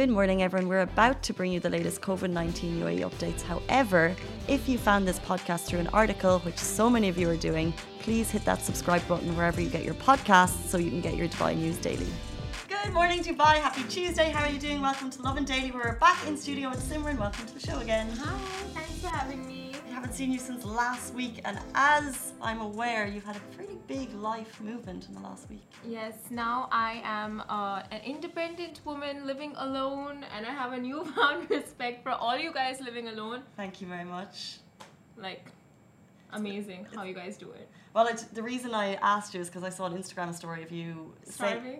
Good morning, everyone. We're about to bring you the latest COVID-19 UAE updates. However, if you found this podcast through an article, which so many of you are doing, please hit that subscribe button wherever you get your podcasts so you can get your Dubai news daily. Good morning, Dubai. Happy Tuesday. How are you doing? Welcome to Love and Daily. We're back in studio with Simran. Welcome to the show again. Hi, thanks for having me. I haven't seen you since last week, and as I'm aware, you've had a pretty big life movement in the last week. Yes, now I am an independent woman living alone, and I have a newfound respect for all you guys living alone. Thank you very much. Like, amazing how you guys do it. Well, the reason I asked you is because I saw an Instagram story of you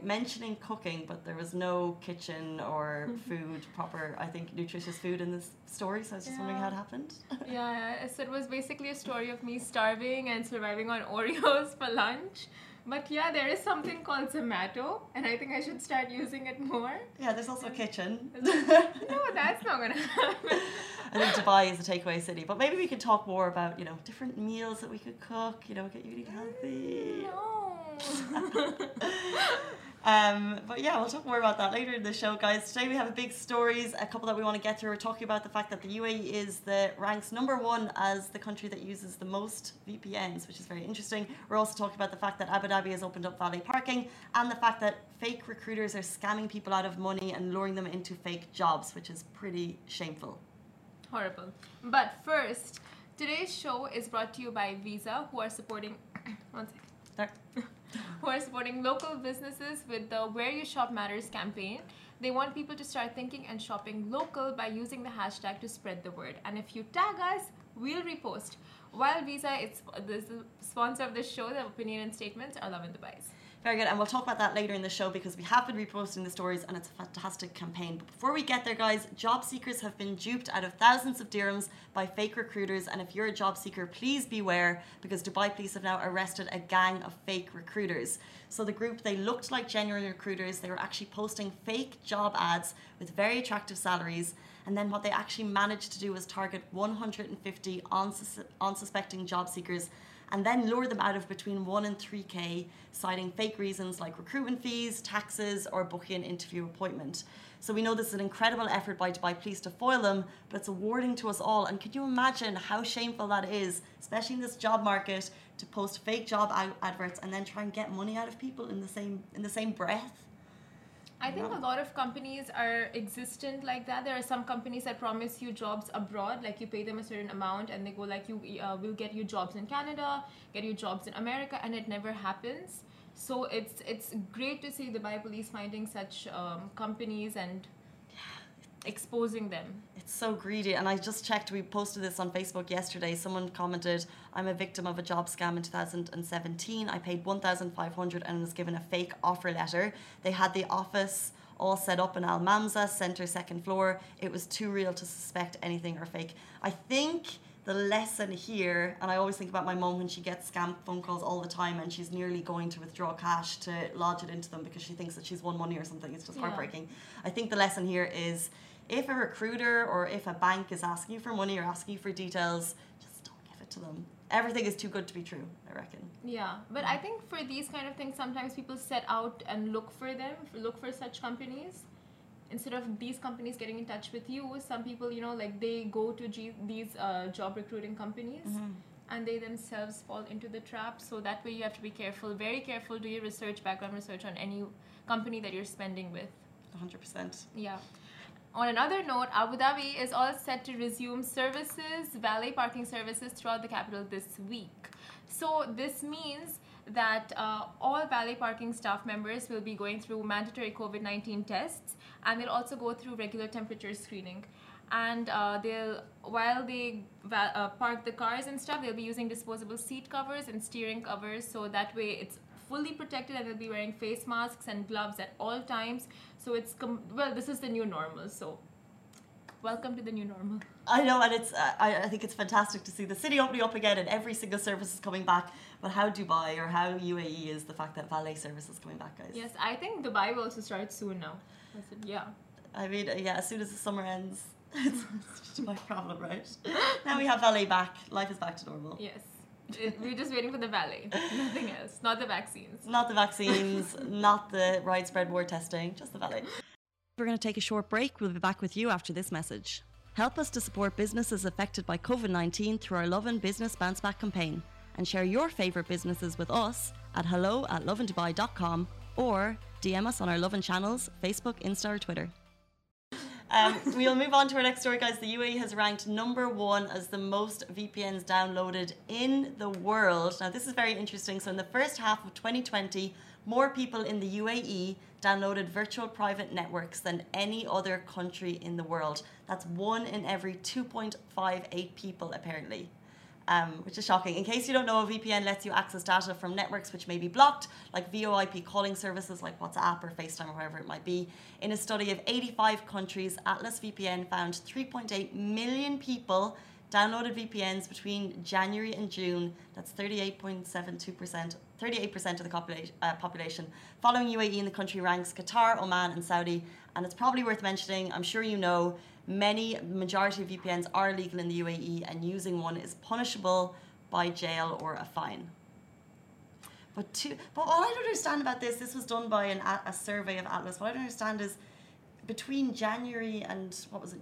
mentioning cooking, but there was no kitchen or food, proper, I think, nutritious food in this story. So I was just wondering how it happened. Yeah, so it was basically a story of me starving and surviving on Oreos for lunch. But yeah, there is something called Zomato, and I think I should start using it more. Yeah, there's also a kitchen. No, that's not going to happen. I think Dubai is a takeaway city, but maybe we could talk more about, you know, different meals that we could cook, you know, get you eating healthy. No. But yeah, we'll talk more about that later in the show, guys. Today we have a big stories, a couple that we want to get through. We're talking about the fact that the UAE is ranks #1 as the country that uses the most VPNs, which is very interesting. We're also talking about the fact that Abu Dhabi has opened up valet parking, and the fact that fake recruiters are scamming people out of money and luring them into fake jobs, which is pretty shameful. Horrible. But first, today's show is brought to you by Visa, who are supporting... One second. There. Who are supporting local businesses with the Where You Shop Matters campaign. They want people to start thinking and shopping local by using the hashtag to spread the word. And if you tag us, we'll repost. While Visa is the sponsor of this show, the opinion and statements are Lovin' the Buys. Very good, and we'll talk about that later in the show because we have been reposting the stories and it's a fantastic campaign. But before we get there, guys, job seekers have been duped out of thousands of dirhams by fake recruiters. And if you're a job seeker, please beware because Dubai police have now arrested a gang of fake recruiters. So the group, they looked like genuine recruiters. They were actually posting fake job ads with very attractive salaries. And then what they actually managed to do was target 150 unsuspecting job seekers and then lure them out of between 1 and 3K, citing fake reasons like recruitment fees, taxes, or booking an interview appointment. So we know this is an incredible effort by Dubai Police to foil them, but it's a warning to us all. And could you imagine how shameful that is, especially in this job market, to post fake job adverts and then try and get money out of people in the same breath? I think a lot of companies are existent like that. There are some companies that promise you jobs abroad, like you pay them a certain amount and they go like, we'll get you jobs in Canada, get you jobs in America, and it never happens. So it's great to see Dubai police finding such companies and exposing them. It's so greedy, and I just checked, we posted this on Facebook yesterday. Someone commented, I'm a victim of a job scam in 2017. I paid 1,500 and was given a fake offer letter. They had the office all set up in Al-Mamza, center second floor. It was too real to suspect anything or fake. I think the lesson here, and I always think about my mom when she gets scam phone calls all the time and she's nearly going to withdraw cash to lodge it into them because she thinks that she's won money or something. It's just heartbreaking. I think the lesson here is, if a recruiter or if a bank is asking you for money or asking you for details, just don't give it to them. Everything is too good to be true, I reckon. Yeah, but I think for these kind of things, sometimes people set out and look for such companies. Instead of these companies getting in touch with you, some people, you know, like they go to these job recruiting companies and they themselves fall into the trap. So that way you have to be careful, very careful. Do your research, background research on any company that you're spending with. 100%. Yeah. On another note, Abu Dhabi is all set to resume valet parking services throughout the capital this week. So this means that all valet parking staff members will be going through mandatory COVID-19 tests, and they'll also go through regular temperature screening. And while they park the cars and stuff, they'll be using disposable seat covers and steering covers, so that way it's fully protected, and they'll be wearing face masks and gloves at all times. So it's this is the new normal. So welcome to the new normal. I know, and it's I think it's fantastic to see the city opening up again and every single service is coming back. But how Dubai or how UAE is the fact that valet service is coming back, guys. Yes, I think Dubai will also start soon now. I said, as soon as the summer ends, it's just my problem, right? Now we have valet back. Life is back to normal. Yes. We're just waiting for the valet. Nothing else. Not the vaccines. Not the vaccines. Not the widespread war testing. Just the valet. We're going to take a short break. We'll be back with you after this message. Help us to support businesses affected by COVID-19 through our Lovin' Business Bounce Back campaign and share your favourite businesses with us at hello@lovindubai.com or DM us on our Lovin' channels, Facebook, Insta or Twitter. We'll move on to our next story, guys. The UAE has ranked #1 as the most VPNs downloaded in the world. Now, this is very interesting. So in the first half of 2020, more people in the UAE downloaded virtual private networks than any other country in the world. That's 1 in every 2.58 people, apparently. Which is shocking. In case you don't know, a VPN lets you access data from networks which may be blocked, like VoIP calling services like WhatsApp or FaceTime or wherever it might be. In a study of 85 countries, Atlas VPN found 3.8 million people downloaded VPNs between January and June. That's 38.72%, 38% of the population. Following UAE in the country ranks Qatar, Oman and Saudi. And it's probably worth mentioning, I'm sure you know, majority of VPNs are illegal in the UAE and using one is punishable by jail or a fine. But all I don't understand about this was done by a survey of Atlas. What I don't understand is between January and,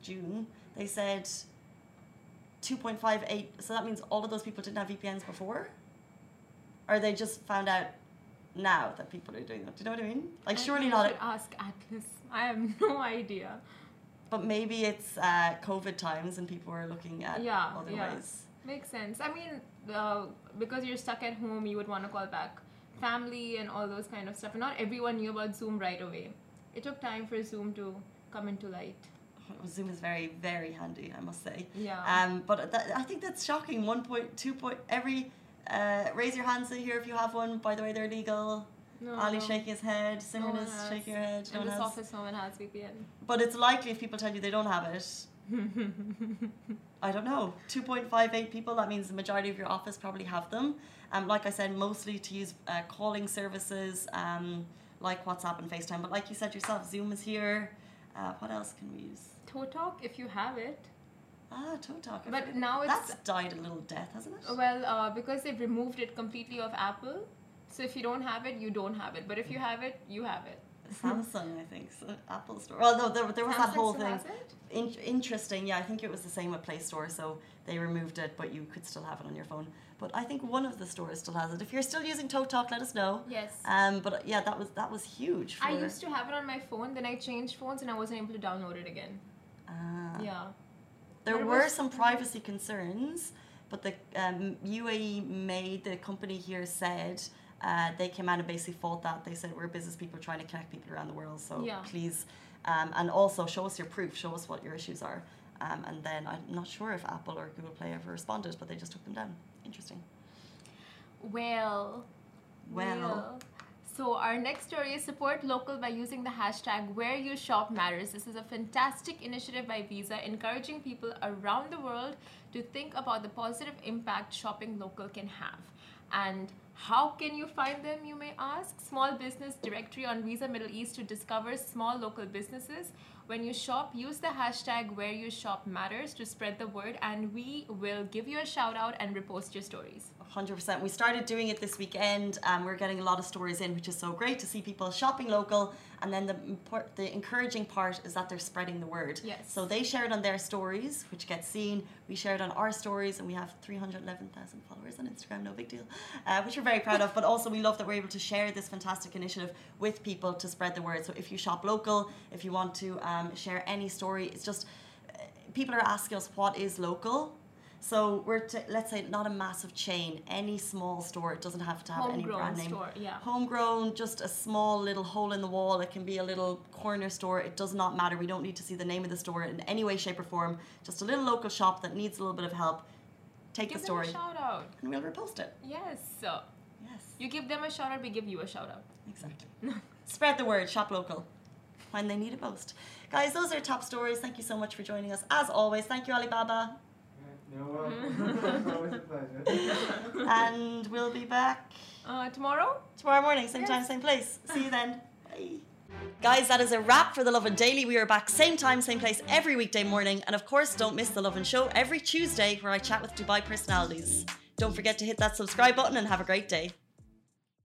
June, they said 2.58, so that means all of those people didn't have VPNs before? Or they just found out now that people are doing that? Do you know what I mean? Like, surely not. I should ask Atlas. I have no idea. But maybe it's COVID times and people are looking at other ways. Makes sense. I mean, because you're stuck at home, you would want to call back family and all those kind of stuff. And not everyone knew about Zoom right away. It took time for Zoom to come into light. Zoom is very, very handy, I must say. Yeah. But I think that's shocking. 1.2 every. Raise your hands here if you have one. By the way, they're legal. No, Ali's shaking his head, Simran is shaking her head. In this office, no one has VPN. But it's likely if people tell you they don't have it. I don't know. 2.58 people, that means the majority of your office probably have them. Like I said, mostly to use calling services like WhatsApp and FaceTime. But like you said yourself, Zoom is here. What else can we use? ToTalk, if you have it. Ah, ToTalk. But now that's died a little death, hasn't it? Well, because they've removed it completely off Apple. So if you don't have it, you don't have it. But if you have it, you have it. Samsung, I think. So Apple Store. Well, no, there was Samsung that whole thing. Interesting. Yeah, I think it was the same with Play Store. So they removed it, but you could still have it on your phone. But I think one of the stores still has it. If you're still using ToTalk, let us know. Yes. But yeah, that was huge. I used to have it on my phone. Then I changed phones and I wasn't able to download it again. Yeah. There were some privacy concerns, but the UAE made the company here said... they came out and basically fought that. They said, we're business people trying to connect people around the world, so please. And also, show us your proof. Show us what your issues are. And then I'm not sure if Apple or Google Play ever responded, but they just took them down. Interesting. Well. So our next story is support local by using the hashtag Where You Shop Matters. This is a fantastic initiative by Visa encouraging people around the world to think about the positive impact shopping local can have. And how can you find them, you may ask? Small Business Directory on Visa Middle East to discover small local businesses. When you shop, use the hashtag Where You Shop Matters to spread the word, and we will give you a shout out and repost your stories. 100%. We started doing it this weekend, and we're getting a lot of stories in, which is so great to see people shopping local. And then the encouraging part is that they're spreading the word. Yes. So they share it on their stories, which gets seen. We share it on our stories, and we have 311,000 followers on Instagram. No big deal, which we're very proud of. But also, we love that we're able to share this fantastic initiative with people to spread the word. So if you shop local, if you want to share any story, it's just people are asking us, what is local? So we're let's say not a massive chain, any small store. It doesn't have to have any brand name. Homegrown store, yeah. Homegrown, just a small little hole in the wall. It can be a little corner store. It does not matter. We don't need to see the name of the store in any way, shape, or form. Just a little local shop that needs a little bit of help. Give the story, give them a shout out, and we'll repost it. Yes. Yes. You give them a shout out, we give you a shout out. Exactly. Spread the word. Shop local when they need it most. Guys, those are top stories. Thank you so much for joining us. As always, thank you, Alibaba. No worries. Always a pleasure. And we'll be back tomorrow? Tomorrow morning, same time, same place. See you then. Bye. Guys, that is a wrap for the Love and Daily. We are back same time, same place every weekday morning. And of course, don't miss the Love and Show every Tuesday where I chat with Dubai personalities. Don't forget to hit that subscribe button and have a great day.